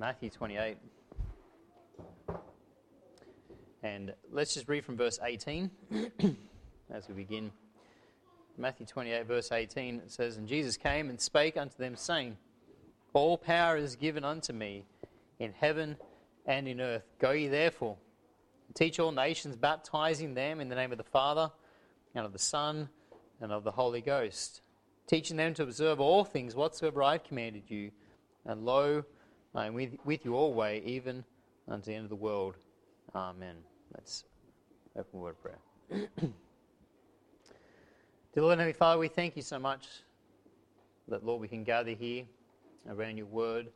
Matthew 28. And let's just read from verse 18 as we begin. Matthew 28, verse 18, it says, "And Jesus came and spake unto them, saying, All power is given unto me in heaven and in earth. Go ye therefore, and teach all nations, baptizing them in the name of the Father, and of the Son, and of the Holy Ghost, teaching them to observe all things whatsoever I have commanded you. And lo, I am with you always, even unto the end of the world. Amen." Let's open word of prayer. Dear Lord and Heavenly Father, we thank you so much that, Lord, we can gather here around your word.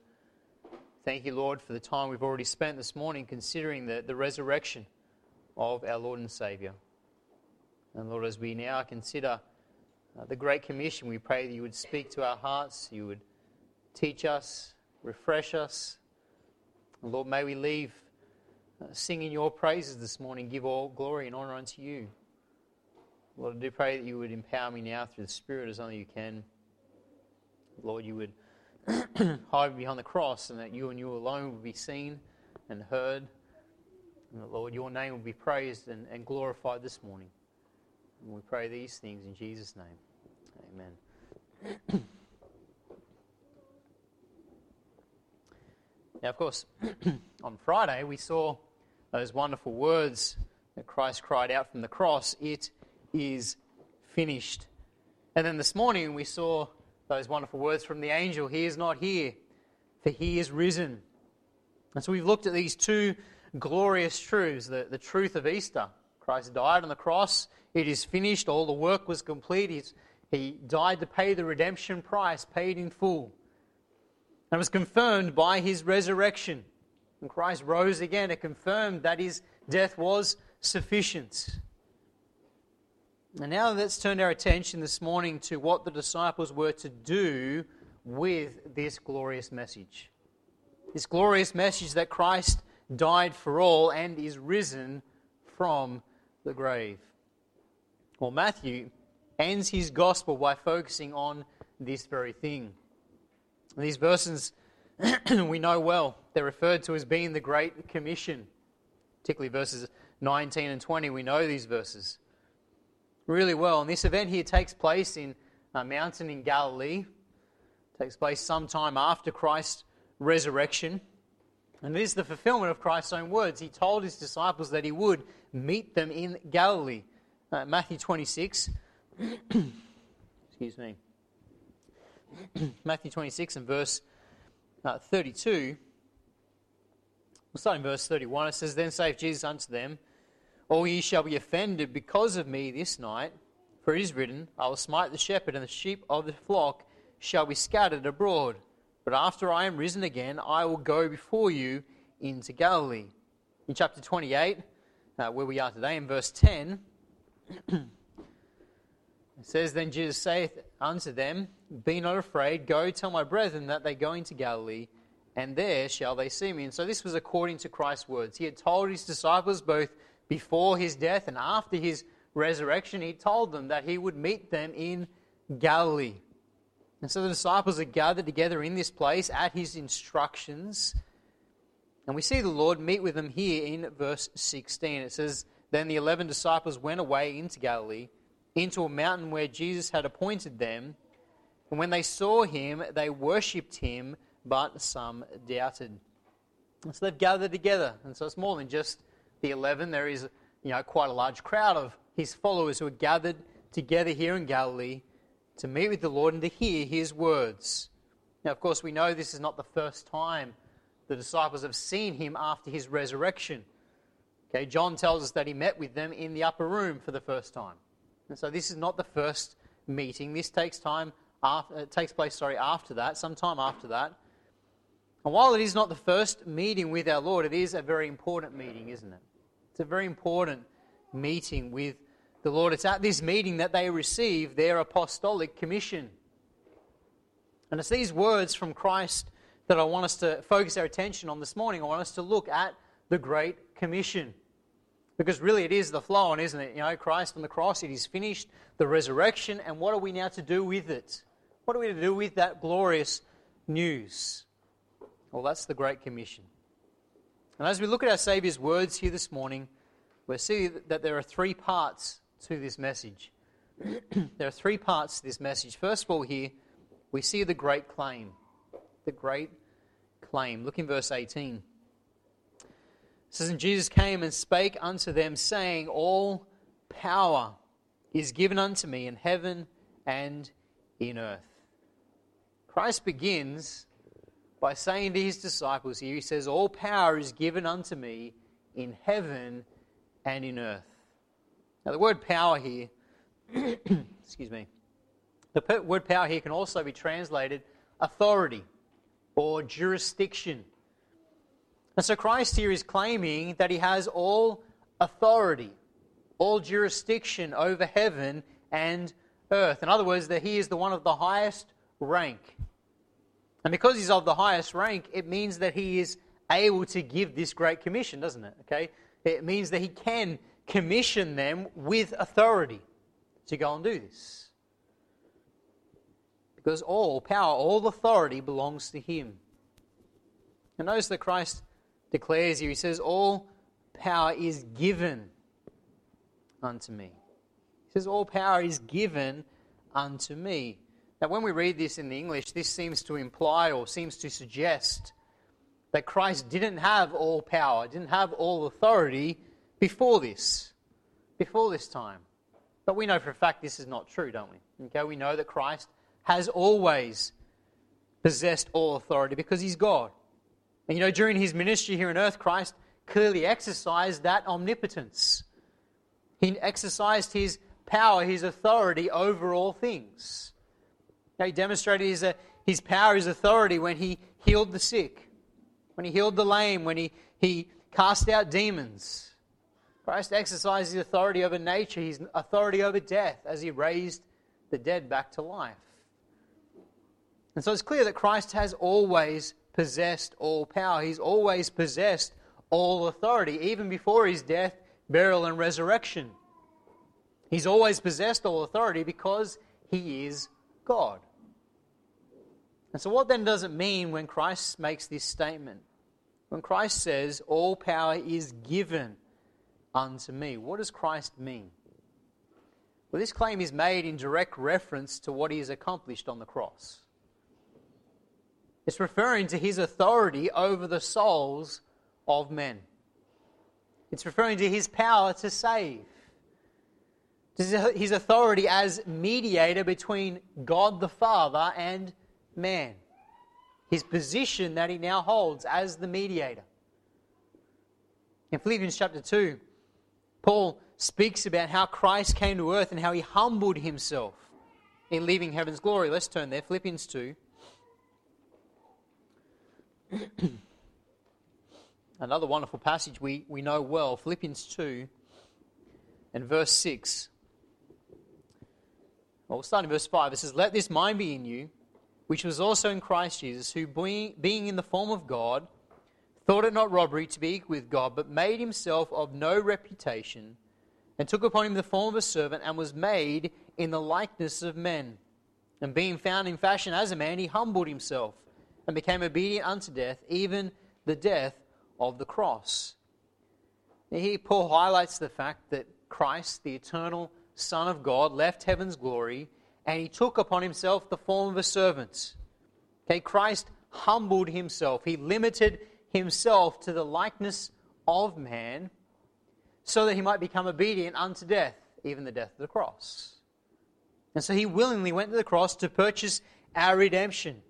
Thank you, Lord, for the time we've already spent this morning considering the resurrection of our Lord and Saviour. And Lord, as we now consider the Great Commission, we pray that you would speak to our hearts, you would teach us, refresh us. And Lord, may we leave singing your praises this morning, give all glory and honour unto you. Lord, I do pray that you would empower me now through the Spirit as only you can. Lord, you would hide me behind the cross, and that you and you alone would be seen and heard. And that, Lord, your name would be praised and glorified this morning. And we pray these things in Jesus' name. Amen. Now, of course, on Friday we saw those wonderful words that Christ cried out from the cross, "It is finished." And then this morning we saw those wonderful words from the angel, "He is not here, for he is risen." And so we've looked at these two glorious truths, the truth of Easter. Christ died on the cross, it is finished, all the work was complete. He died to pay the redemption price, paid in full. And was confirmed by his resurrection. And Christ rose again. It confirmed that his death was sufficient. And now let's turn our attention this morning to what the disciples were to do with this glorious message. This glorious message that Christ died for all and is risen from the grave. Well, Matthew ends his gospel by focusing on this very thing. These verses we know well. They're referred to as being the Great Commission, particularly verses 19 and 20. We know these verses really well. And this event here takes place in a mountain in Galilee. It takes place sometime after Christ's resurrection. And it is the fulfillment of Christ's own words. He told his disciples that he would meet them in Galilee. Matthew 26. Excuse me. Matthew 26 and verse 32, we'll start in verse 31, it says, "Then saith Jesus unto them, All ye shall be offended because of me this night, for it is written, I will smite the shepherd, and the sheep of the flock shall be scattered abroad. But after I am risen again, I will go before you into Galilee." In chapter 28, where we are today, in verse 10, it says, "Then Jesus saith unto them, Be not afraid, go tell my brethren that they go into Galilee, and there shall they see me." And so this was according to Christ's words. He had told his disciples both before his death and after his resurrection, he told them that he would meet them in Galilee. And so the disciples are gathered together in this place at his instructions. And we see the Lord meet with them here in verse 16. It says, "Then the 11 disciples went away into Galilee, into a mountain where Jesus had appointed them. And when they saw him, they worshipped him, but some doubted." And so they've gathered together. And so it's more than just the 11. There is, quite a large crowd of his followers who are gathered together here in Galilee to meet with the Lord and to hear his words. Now, of course, we know this is not the first time the disciples have seen him after his resurrection. Okay, John tells us that he met with them in the upper room for the first time. And so this is not the first meeting. This takes place sometime after that. And while it is not the first meeting with our Lord, it is a very important meeting, isn't it? It's a very important meeting with the Lord. It's at this meeting that they receive their apostolic commission. And it's these words from Christ that I want us to focus our attention on this morning. I want us to look at the Great Commission. Because really it is the flow on, isn't it? Christ on the cross, it is finished, the resurrection, and what are we now to do with it? What are we to do with that glorious news? Well, that's the Great Commission. And as we look at our Saviour's words here this morning, we'll see that there are three parts to this message. There are three parts to this message. First of all here, we see the great claim. The great claim. Look in verse 18. It says, "And Jesus came and spake unto them, saying, All power is given unto me in heaven and in earth." Christ begins by saying to his disciples here, he says, "All power is given unto me in heaven and in earth." Now the word power here, excuse me, the word power here can also be translated authority or jurisdiction. And so Christ here is claiming that he has all authority, all jurisdiction over heaven and earth. In other words, that he is the one of the highest rank. And because he's of the highest rank, it means that he is able to give this great commission, doesn't it? Okay? It means that he can commission them with authority to go and do this. Because all power, all authority belongs to him. And notice that Christ declares here, he says, "All power is given unto me." He says, "All power is given unto me." Now, when we read this in the English, this seems to imply or seems to suggest that Christ didn't have all power, didn't have all authority before this time. But we know for a fact this is not true, don't we? Okay, we know that Christ has always possessed all authority because he's God. And you know, during his ministry here on earth, Christ clearly exercised that omnipotence. He exercised his power, his authority over all things. Now, he demonstrated his power, his authority when he healed the sick, when he healed the lame, when he cast out demons. Christ exercised his authority over nature, his authority over death, as he raised the dead back to life. And so it's clear that Christ has always possessed all power. He's always possessed all authority, even before his death, burial, and resurrection. He's always possessed all authority because he is God. And so what then does it mean when Christ makes this statement? When Christ says, "All power is given unto me," what does Christ mean? Well, this claim is made in direct reference to what he has accomplished on the cross. It's referring to his authority over the souls of men. It's referring to his power to save, to his authority as mediator between God the Father and man, his position that he now holds as the mediator. In Philippians chapter 2, Paul speaks about how Christ came to earth and how he humbled himself in leaving heaven's glory. Let's turn there, Philippians 2. Another wonderful passage we know well, Philippians 2 and verse 6. Well, we'll start in verse 5. It says, "Let this mind be in you, which was also in Christ Jesus, who being in the form of God, thought it not robbery to be equal with God, but made himself of no reputation, and took upon him the form of a servant, and was made in the likeness of men. And being found in fashion as a man, he humbled himself, and became obedient unto death, even the death of the cross." Now here Paul highlights the fact that Christ, the eternal Son of God, left heaven's glory, and he took upon himself the form of a servant. Okay, Christ humbled himself. He limited himself to the likeness of man so that he might become obedient unto death, even the death of the cross. And so he willingly went to the cross to purchase our redemption.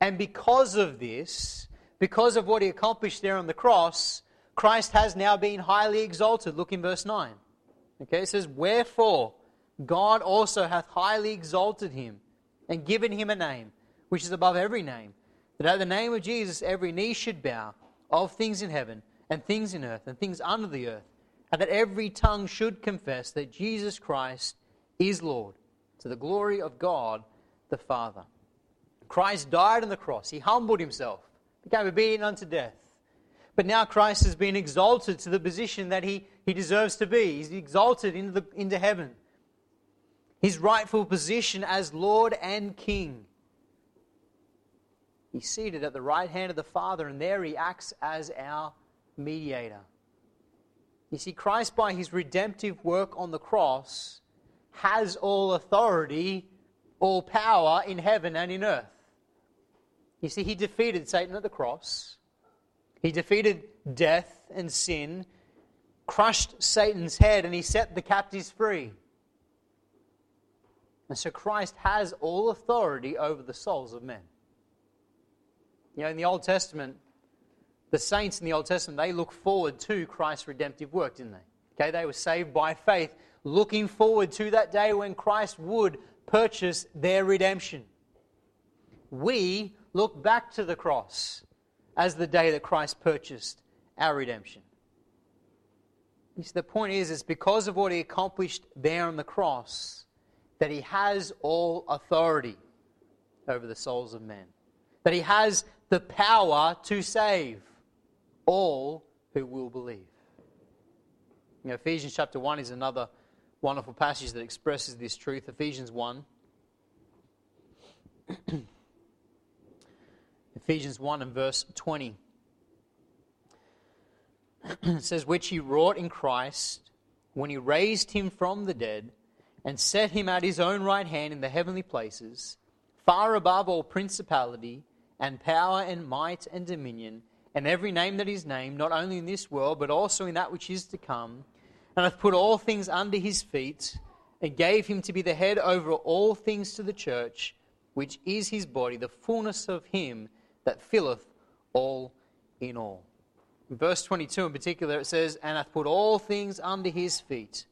And because of this, because of what he accomplished there on the cross, Christ has now been highly exalted. Look in verse 9. Okay, it says, "Wherefore God also hath highly exalted him, and given him a name, which is above every name, that at the name of Jesus every knee should bow, of things in heaven, and things in earth, and things under the earth, and that every tongue should confess that Jesus Christ is Lord, to the glory of God the Father." Christ died on the cross. He humbled himself, became obedient unto death. But now Christ has been exalted to the position that he deserves to be. He's exalted into heaven. His rightful position as Lord and King. He's seated at the right hand of the Father, and there he acts as our mediator. You see, Christ, by his redemptive work on the cross, has all authority, all power in heaven and in earth. You see, he defeated Satan at the cross. He defeated death and sin, crushed Satan's head, and he set the captives free. And so Christ has all authority over the souls of men. You know, in the Old Testament, the saints in the Old Testament, they look forward to Christ's redemptive work, didn't they? Okay, they were saved by faith, looking forward to that day when Christ would purchase their redemption. We look back to the cross as the day that Christ purchased our redemption. You see, the point is, it's because of what he accomplished there on the cross that he has all authority over the souls of men, that he has the power to save all who will believe. You know, Ephesians chapter 1 is another wonderful passage that expresses this truth. Ephesians 1. Ephesians 1 and verse 20. It says, "Which he wrought in Christ when he raised him from the dead and set him at his own right hand in the heavenly places, far above all principality and power and might and dominion, and every name that is named, not only in this world, but also in that which is to come, and hath put all things under his feet, and gave him to be the head over all things to the church, which is his body, the fullness of him that filleth all in all." In verse 22 in particular, it says, "And hath put all things under his feet,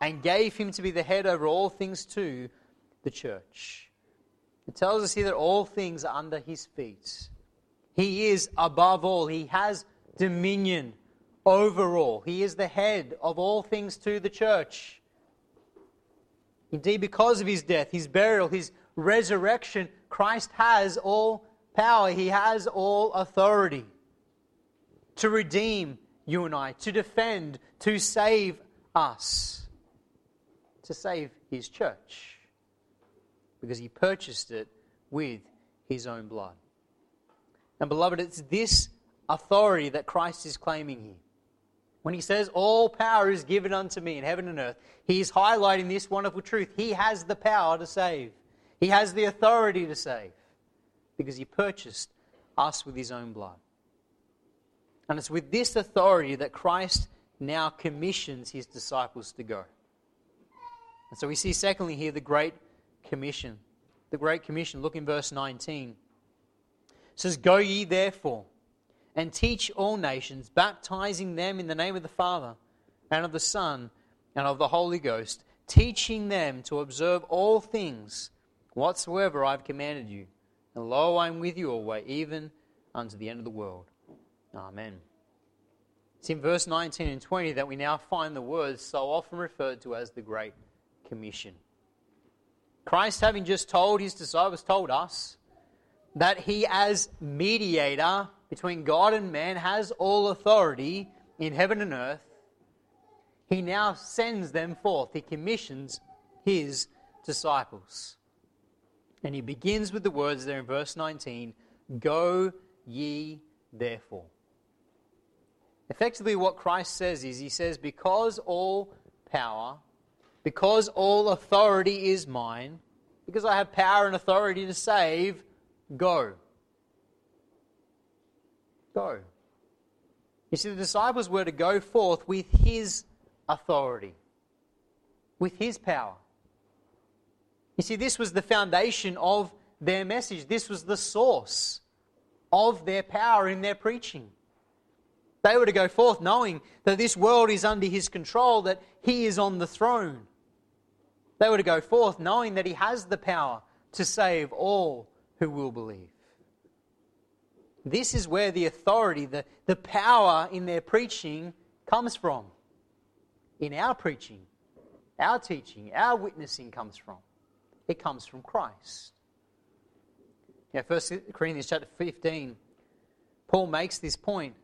and gave him to be the head over all things to the church." It tells us here that all things are under his feet. He is above all. He has dominion over all. He is the head of all things to the church. Indeed, because of his death, his burial, his resurrection, Christ has all power. He has all authority to redeem you and I, to defend, to save us, to save his church, because he purchased it with his own blood. And beloved, it's this authority that Christ is claiming here. When he says, "All power is given unto me in heaven and earth," he is highlighting this wonderful truth. He has the power to save. He has the authority to save, because he purchased us with his own blood. And it's with this authority that Christ now commissions his disciples to go. And so we see, secondly, here, the Great Commission. The Great Commission, look in verse 19. It says, "Go ye therefore, and teach all nations, baptizing them in the name of the Father, and of the Son, and of the Holy Ghost, teaching them to observe all things whatsoever I have commanded you. And lo, I am with you always, even unto the end of the world. Amen." It's in verse 19 and 20 that we now find the words so often referred to as the Great Commission. Christ, having just told his disciples, told us that he, as mediator between God and man, has all authority in heaven and earth. He now sends them forth. He commissions his disciples. And he begins with the words there in verse 19, "Go ye therefore." Effectively, what Christ says is, he says, because all power, because all authority is mine, because I have power and authority to save, go. Go. You see, the disciples were to go forth with his authority, with his power. You see, this was the foundation of their message. This was the source of their power in their preaching. They were to go forth knowing that this world is under his control, that he is on the throne. They were to go forth knowing that he has the power to save all who will believe. This is where the authority, the power in their preaching comes from. In our preaching, our teaching, our witnessing comes from. It comes from Christ. Now, 1 Corinthians chapter 15, Paul makes this point.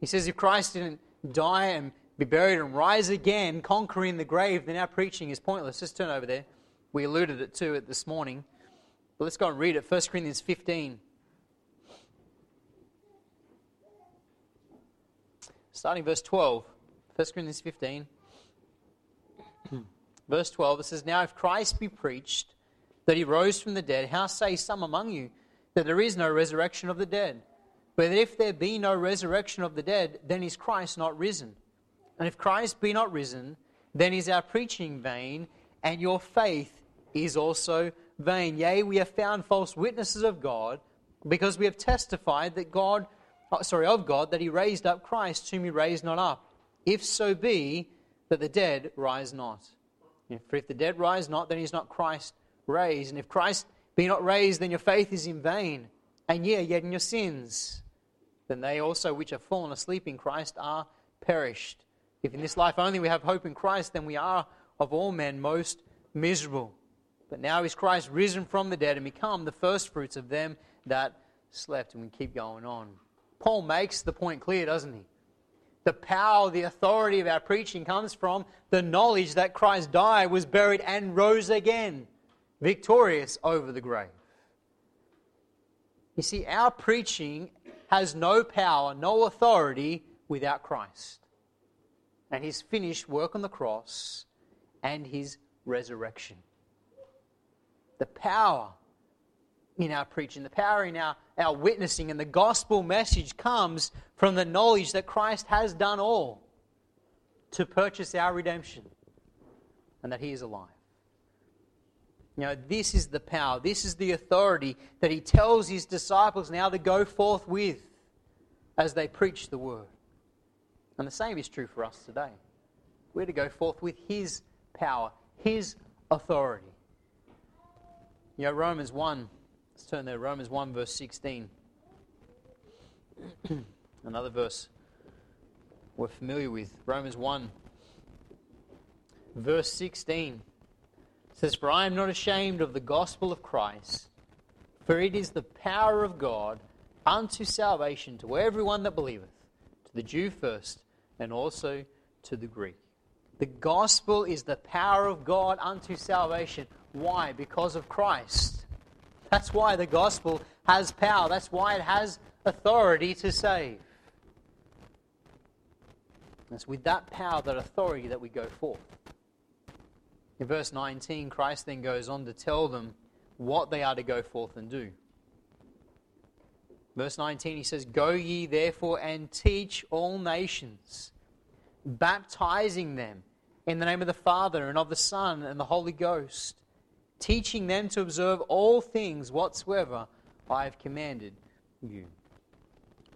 He says, if Christ didn't die and be buried and rise again, conquering the grave, then our preaching is pointless. Just turn over there. We alluded to it this morning. But let's go and read it. 1 Corinthians 15. starting verse 12, 1 Corinthians 15. Verse 12, it says, "Now if Christ be preached that he rose from the dead, how say some among you that there is no resurrection of the dead? But if there be no resurrection of the dead, then is Christ not risen? And if Christ be not risen, then is our preaching vain, and your faith is also vain. Yea, we have found false witnesses of God, because we have testified that of God, that he raised up Christ, whom he raised not up, if so be that the dead rise not. For if the dead rise not, then is not Christ raised. And if Christ be not raised, then your faith is in vain, and ye are yet in your sins. Then they also which have fallen asleep in Christ are perished. If in this life only we have hope in Christ, then we are of all men most miserable. But now is Christ risen from the dead and become the firstfruits of them that slept." And we keep going on. Paul makes the point clear, doesn't he? The power, the authority of our preaching comes from the knowledge that Christ died, was buried, and rose again, victorious over the grave. You see, our preaching has no power, no authority without Christ and his finished work on the cross and his resurrection. The power in our preaching, the power in our witnessing and the gospel message comes from the knowledge that Christ has done all to purchase our redemption and that he is alive. You know, this is the power, this is the authority that he tells his disciples now to go forth with as they preach the word. And the same is true for us today. We're to go forth with his power, his authority. You know, Romans 1, let's turn there, Romans 1 verse 16. Another verse we're familiar with. Romans 1 verse 16. It says, "For I am not ashamed of the gospel of Christ, for it is the power of God unto salvation to everyone that believeth, to the Jew first, and also to the Greek." The gospel is the power of God unto salvation. Why? Because of Christ. That's why the gospel has power. That's why it has authority to save. And it's with that power, that authority, that we go forth. In verse 19, Christ then goes on to tell them what they are to go forth and do. Verse 19, he says, "Go ye therefore and teach all nations, baptizing them in the name of the Father and of the Son and the Holy Ghost, teaching them to observe all things whatsoever I have commanded you."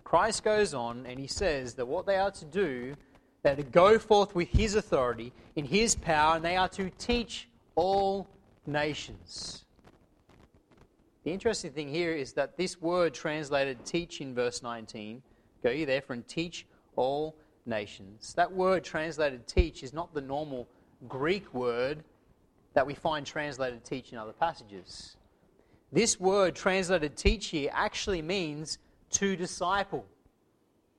Christ goes on and he says that what they are to do, they are to go forth with his authority, in his power, and they are to teach all nations. The interesting thing here is that this word translated "teach" in verse 19, "Go ye therefore and teach all nations." That word translated "teach" is not the normal Greek word that we find translated "teach" in other passages. This word translated "teach" here actually means to disciple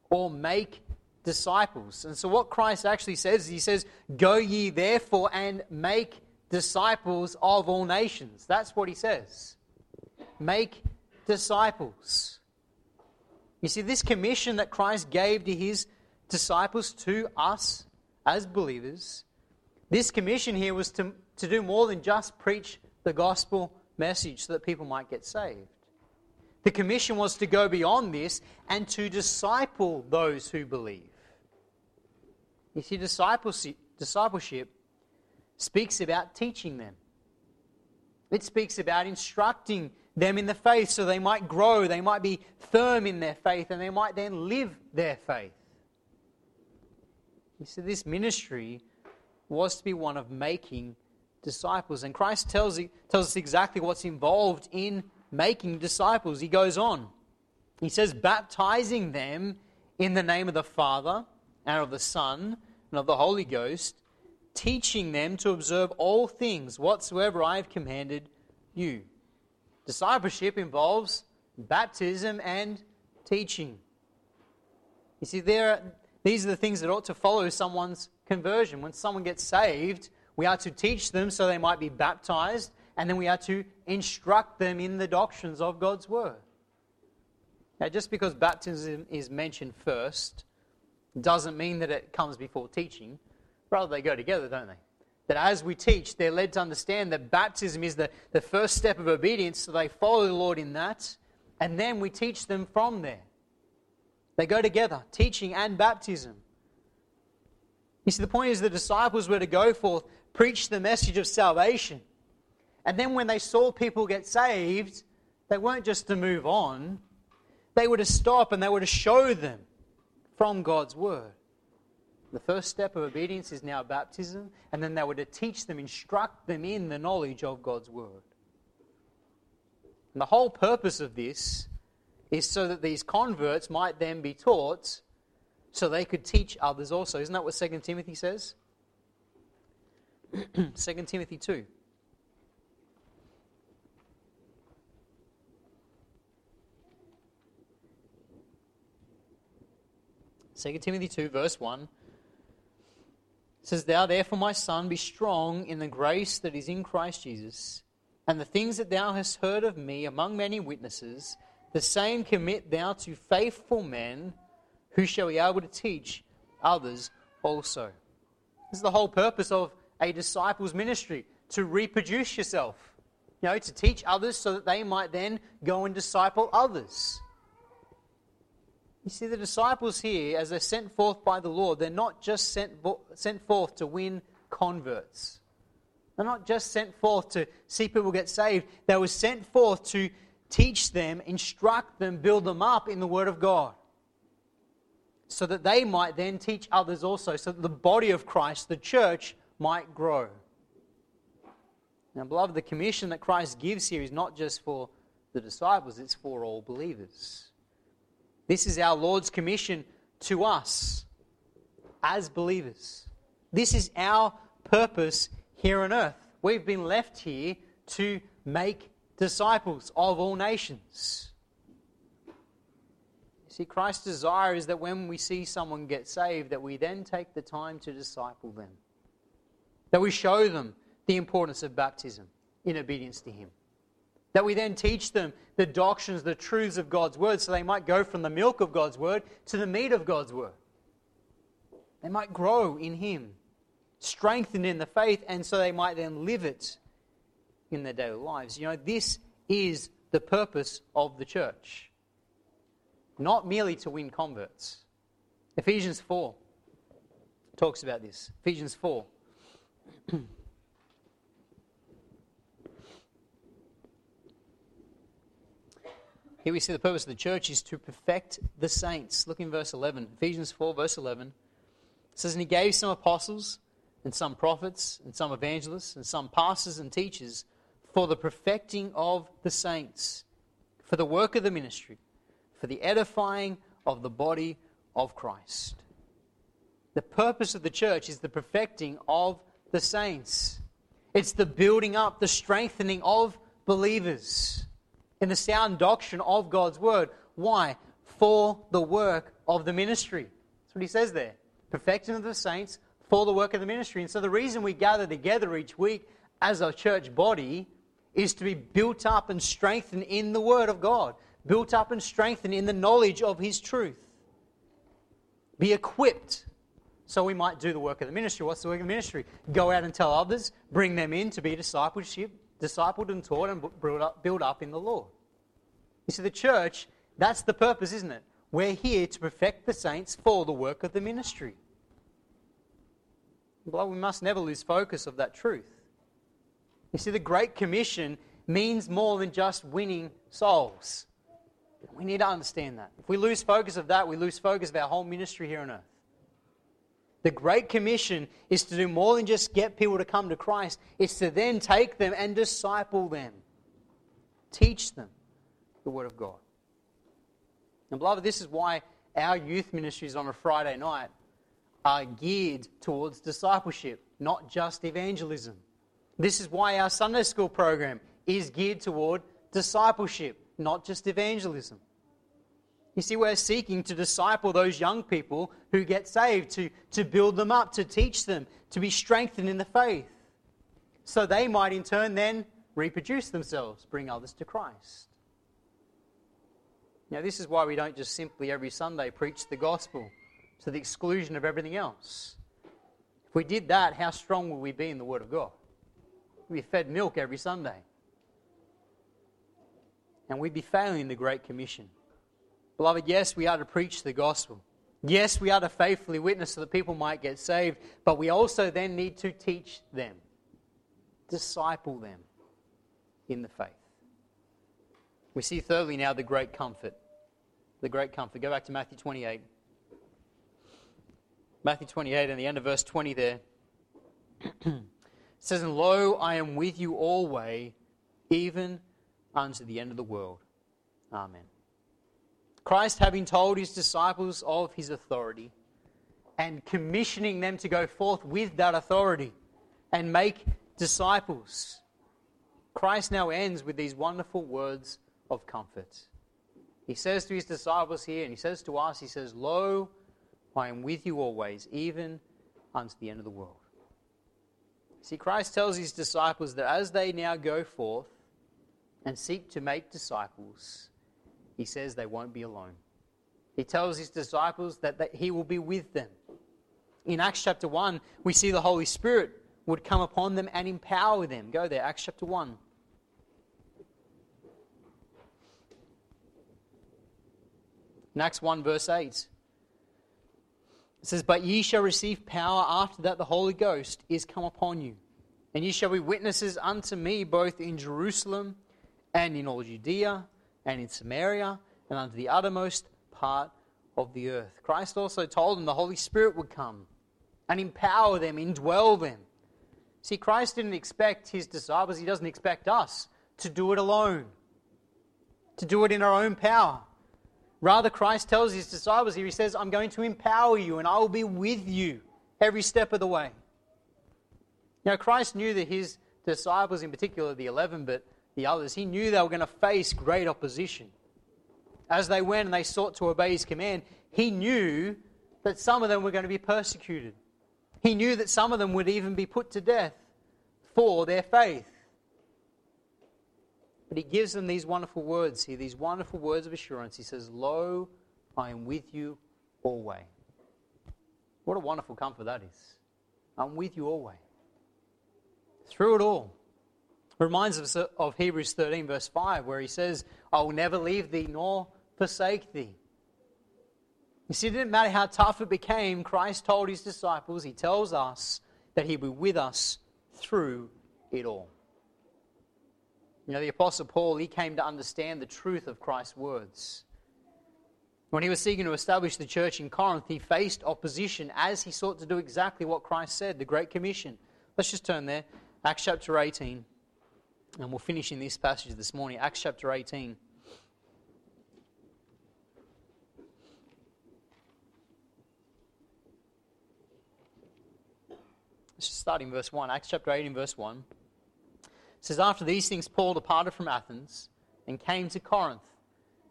or make disciples. And so what Christ actually says is, he says, "Go ye therefore and make disciples of all nations." That's what he says. Make disciples. You see, this commission that Christ gave to his disciples, to us as believers, this commission here was to do more than just preach the gospel message so that people might get saved. The commission was to go beyond this and to disciple those who believe. You see, discipleship speaks about teaching them. It speaks about instructing them in the faith so they might grow, they might be firm in their faith, and they might then live their faith. You see, this ministry was to be one of making disciples. And Christ tells us exactly what's involved in making disciples. He goes on. He says, "Baptizing them in the name of the Father, and of the Son, and of the Holy Ghost, teaching them to observe all things whatsoever I have commanded you." Discipleship involves baptism and teaching. You see, these are the things that ought to follow someone's conversion. When someone gets saved, we are to teach them so they might be baptized, and then we are to instruct them in the doctrines of God's Word. Now, just because baptism is mentioned first doesn't mean that it comes before teaching. Rather, they go together, don't they? That as we teach, they're led to understand that baptism is the first step of obedience, so they follow the Lord in that, and then we teach them from there. They go together, teaching and baptism. You see, the point is the disciples were to go forth, preach the message of salvation. And then when they saw people get saved, they weren't just to move on. They were to stop and they were to show them from God's Word. The first step of obedience is now baptism. And then they were to teach them, instruct them in the knowledge of God's Word. And the whole purpose of this is so that these converts might then be taught so they could teach others also. Isn't that what 2 Timothy says? 2 Timothy 2. Verse 1 says, "Thou therefore, my son, be strong in the grace that is in Christ Jesus, and the things that thou hast heard of me among many witnesses, the same commit thou to faithful men, who shall be able to teach others also." This is the whole purpose of a disciple's ministry, to reproduce yourself, to teach others so that they might then go and disciple others. You see, the disciples here, as they're sent forth by the Lord, they're not just sent forth to win converts. They're not just sent forth to see people get saved. They were sent forth to teach them, instruct them, build them up in the Word of God, so that they might then teach others also, so that the body of Christ, the church, might grow. Now, beloved, the commission that Christ gives here is not just for the disciples, it's for all believers. This is our Lord's commission to us as believers. This is our purpose here on earth. We've been left here to make disciples of all nations. You see, Christ's desire is that when we see someone get saved, that we then take the time to disciple them. That we show them the importance of baptism in obedience to Him. That we then teach them the doctrines, the truths of God's Word, so they might go from the milk of God's Word to the meat of God's Word. They might grow in Him, strengthened in the faith, and so they might then live it in their daily lives. This is the purpose of the church. Not merely to win converts. Ephesians 4 talks about this. Ephesians 4. Here we see the purpose of the church is to perfect the saints. Look in verse 11. Ephesians 4, verse 11. It says, "And He gave some apostles, and some prophets, and some evangelists, and some pastors and teachers, for the perfecting of the saints, for the work of the ministry, for the edifying of the body of Christ." The purpose of the church is the perfecting of the saints. It's the building up, the strengthening of believers in the sound doctrine of God's Word. Why? For the work of the ministry. That's what he says there. Perfecting of the saints for the work of the ministry. And so the reason we gather together each week as a church body is to be built up and strengthened in the Word of God. Built up and strengthened in the knowledge of His truth. Be equipped so we might do the work of the ministry. What's the work of the ministry? Go out and tell others, bring them in to be discipled and taught and built up in the Lord. You see, the church, that's the purpose, isn't it? We're here to perfect the saints for the work of the ministry. But we must never lose focus of that truth. You see, the Great Commission means more than just winning souls. We need to understand that. If we lose focus of that, we lose focus of our whole ministry here on earth. The Great Commission is to do more than just get people to come to Christ. It's to then take them and disciple them. Teach them the Word of God. And beloved, this is why our youth ministries on a Friday night are geared towards discipleship, not just evangelism. This is why our Sunday school program is geared toward discipleship, not just evangelism. You see, we're seeking to disciple those young people who get saved, to build them up, to teach them, to be strengthened in the faith, so they might in turn then reproduce themselves, bring others to Christ. Now, this is why we don't just simply every Sunday preach the gospel. to the exclusion of everything else. If we did that, how strong would we be in the Word of God? We'd be fed milk every Sunday. And we'd be failing the Great Commission. Beloved, yes, we are to preach the gospel. Yes, we are to faithfully witness so that people might get saved, but we also then need to teach them, disciple them in the faith. We see thirdly now the great comfort. The great comfort. Go back to Matthew 28. Matthew 28 and the end of verse 20 there. It says, "And lo, I am with you always, even unto the end of the world. Amen." Christ, having told his disciples of his authority and commissioning them to go forth with that authority and make disciples, Christ now ends with these wonderful words of comfort. He says to his disciples here, and he says to us, he says, "Lo, I am with you always, even unto the end of the world." See, Christ tells his disciples that as they now go forth and seek to make disciples, he says they won't be alone. He tells his disciples that he will be with them. In Acts chapter 1, we see the Holy Spirit would come upon them and empower them. Go there, Acts chapter 1. In Acts 1 verse 8, it says, "But ye shall receive power after that the Holy Ghost is come upon you. And ye shall be witnesses unto me both in Jerusalem and in all Judea and in Samaria and unto the uttermost part of the earth." Christ also told them the Holy Spirit would come and empower them, indwell them. See, Christ didn't expect his disciples, he doesn't expect us to do it alone, to do it in our own power. Rather, Christ tells his disciples here, he says, "I'm going to empower you and I will be with you every step of the way." Now, Christ knew that his disciples, in particular the 11, but the others, he knew they were going to face great opposition. As they went and they sought to obey his command, he knew that some of them were going to be persecuted. He knew that some of them would even be put to death for their faith. But he gives them these wonderful words here, these wonderful words of assurance. He says, "Lo, I am with you always." What a wonderful comfort that is. I'm with you always. Through it all. It reminds us of Hebrews 13 verse 5 where he says, "I will never leave thee nor forsake thee." You see, it didn't matter how tough it became, Christ told his disciples, he tells us that he'll be with us through it all. You know, the Apostle Paul, he came to understand the truth of Christ's words. When he was seeking to establish the church in Corinth, he faced opposition as he sought to do exactly what Christ said, the Great Commission. Let's just turn there, Acts chapter 18, and we'll finish in this passage this morning, Acts chapter 18. Let's just start in verse 1, Acts chapter 18, verse 1. It says, "After these things Paul departed from Athens and came to Corinth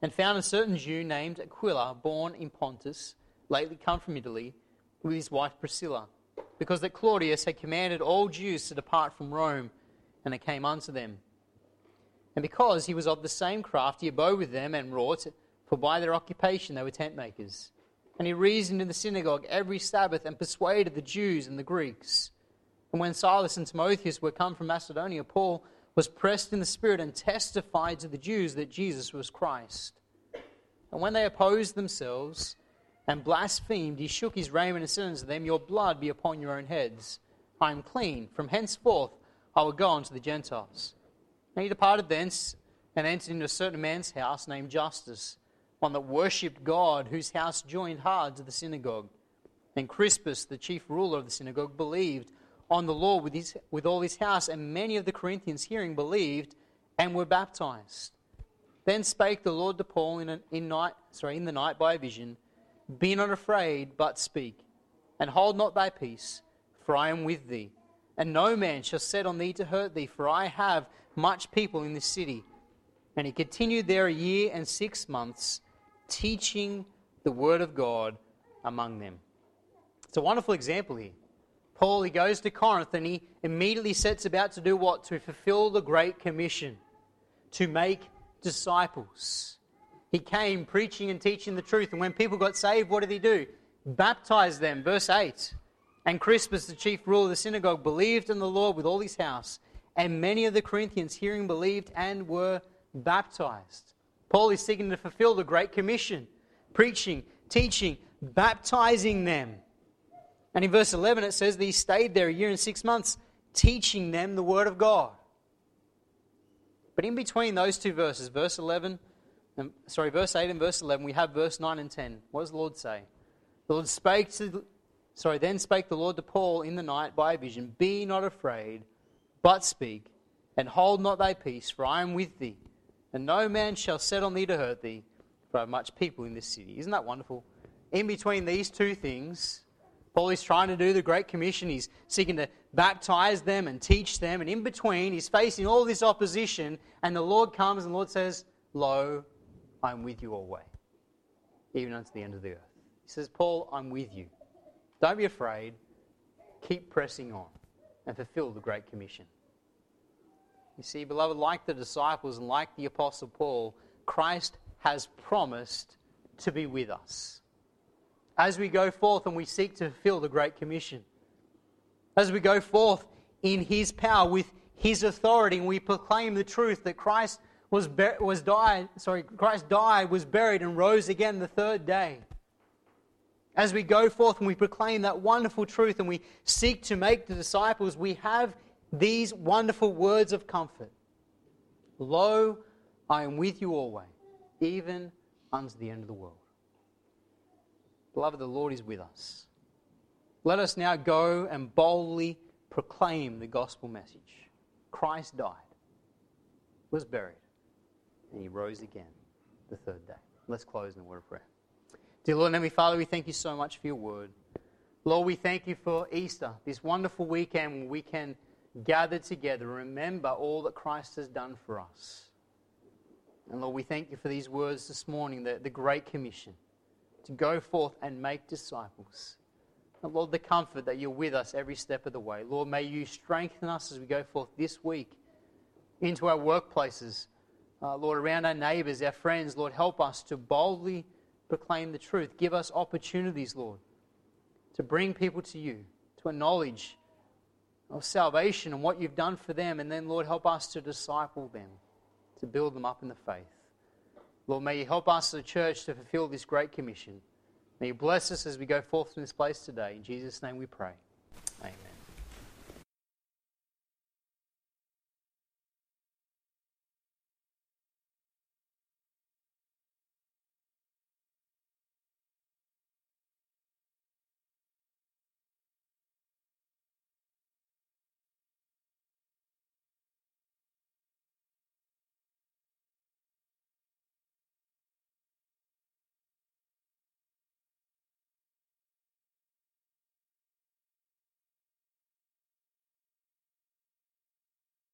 and found a certain Jew named Aquila, born in Pontus, lately come from Italy, with his wife Priscilla, because that Claudius had commanded all Jews to depart from Rome, and they came unto them. And because he was of the same craft, he abode with them and wrought, for by their occupation they were tent makers. And he reasoned in the synagogue every Sabbath and persuaded the Jews and the Greeks. And when Silas and Timotheus were come from Macedonia, Paul was pressed in the Spirit and testified to the Jews that Jesus was Christ. And when they opposed themselves and blasphemed, he shook his raiment and said unto them, 'Your blood be upon your own heads. I am clean. From henceforth I will go unto the Gentiles.' And he departed thence and entered into a certain man's house named Justus, one that worshipped God, whose house joined hard to the synagogue. And Crispus, the chief ruler of the synagogue, believed on the Lord with all his house, and many of the Corinthians hearing believed and were baptized. Then spake the Lord to Paul in the night by a vision, 'Be not afraid, but speak, and hold not thy peace, for I am with thee. And no man shall set on thee to hurt thee, for I have much people in this city.' And he continued there a year and 6 months, teaching the word of God among them." It's a wonderful example here. Paul, he goes to Corinth and he immediately sets about to do what? To fulfill the Great Commission, to make disciples. He came preaching and teaching the truth. And when people got saved, what did he do? baptized them, verse 8. And Crispus, the chief ruler of the synagogue, believed in the Lord with all his house. And many of the Corinthians, hearing, believed and were baptized. Paul is seeking to fulfill the Great Commission, preaching, teaching, baptizing them. And in verse 11 it says that he stayed there 1 year and 6 months, teaching them the Word of God. But in between those two verses, verse 8 and verse 11, we have verse 9 and 10. What does the Lord say? Then spake the Lord to Paul in the night by a vision, Be not afraid, but speak, and hold not thy peace, for I am with thee, and no man shall set on thee to hurt thee, for I have much people in this city. Isn't that wonderful? In between these two things, Paul is trying to do the Great Commission. He's seeking to baptize them and teach them. And in between, he's facing all this opposition, and the Lord comes and the Lord says, Lo, I am with you always, even unto the end of the earth. He says, Paul, I'm with you. Don't be afraid. Keep pressing on and fulfill the Great Commission. You see, beloved, like the disciples and like the Apostle Paul, Christ has promised to be with us as we go forth and we seek to fulfill the Great Commission. As we go forth in His power, with His authority, and we proclaim the truth that Christ died, was buried, and rose again the third day. As we go forth and we proclaim that wonderful truth and we seek to make the disciples, we have these wonderful words of comfort. Lo, I am with you always, even unto the end of the world. Beloved, the Lord is with us. Let us now go and boldly proclaim the gospel message. Christ died, was buried, and He rose again the third day. Let's close in a word of prayer. Dear Lord and Heavenly Father, we thank You so much for Your Word. Lord, we thank You for Easter, this wonderful weekend when we can gather together and remember all that Christ has done for us. And Lord, we thank You for these words this morning, the Great Commission, to go forth and make disciples. And Lord, the comfort that You're with us every step of the way. Lord, may You strengthen us as we go forth this week into our workplaces. Lord, around our neighbours, our friends, Lord, help us to boldly proclaim the truth. Give us opportunities, Lord, to bring people to You, to a knowledge of salvation and what You've done for them. And then, Lord, help us to disciple them, to build them up in the faith. Lord, may You help us as a church to fulfill this Great Commission. May You bless us as we go forth from this place today. In Jesus' name we pray.